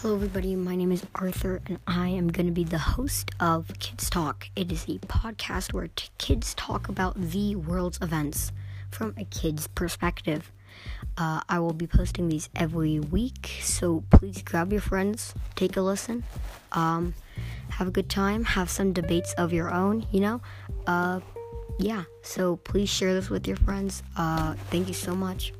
Hello everybody, my name is Arthur and I am going to be the host of Kids Talk. It is a podcast where kids talk about the world's events from a kid's perspective. I will be posting these every week, so please grab your friends, take a listen, have a good time, have some debates of your own, so please share this with your friends. Thank you so much.